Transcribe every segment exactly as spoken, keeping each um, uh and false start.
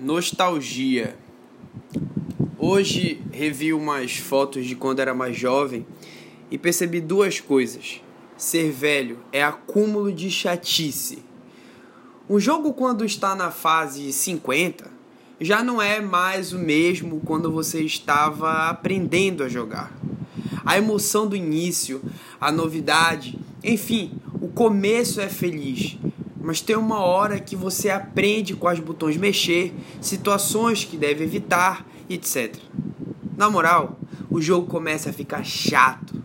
Nostalgia. Hoje revi umas fotos de quando era mais jovem e percebi duas coisas. Ser velho é acúmulo de chatice. Um jogo quando está na fase cinquenta já não é mais o mesmo quando você estava aprendendo a jogar. A emoção do início, a novidade, enfim, o começo é feliz. Mas tem uma hora que você aprende quais botões mexer, situações que deve evitar, etcétera. Na moral, o jogo começa a ficar chato.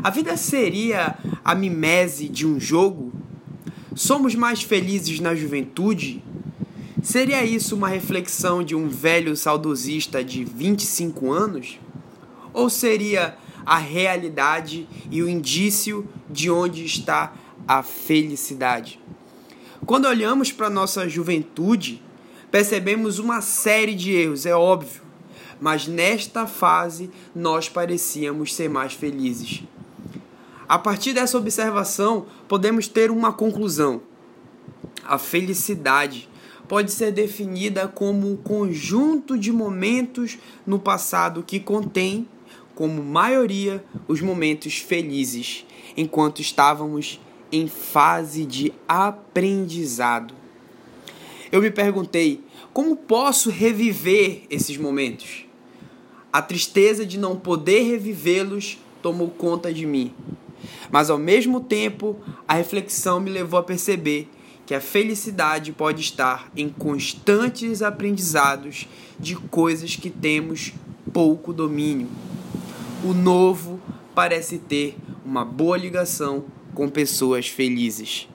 A vida seria a mimese de um jogo? Somos mais felizes na juventude? Seria isso uma reflexão de um velho saudosista de vinte e cinco anos? Ou seria a realidade e o indício de onde está a felicidade? Quando olhamos para a nossa juventude, percebemos uma série de erros, é óbvio. Mas nesta fase, nós parecíamos ser mais felizes. A partir dessa observação, podemos ter uma conclusão. A felicidade pode ser definida como um conjunto de momentos no passado que contém, como maioria, os momentos felizes, enquanto estávamos em fase de aprendizado. Eu me perguntei, como posso reviver esses momentos? A tristeza de não poder revivê-los tomou conta de mim. Mas, ao mesmo tempo, a reflexão me levou a perceber que a felicidade pode estar em constantes aprendizados de coisas que temos pouco domínio. O novo parece ter uma boa ligação com pessoas felizes.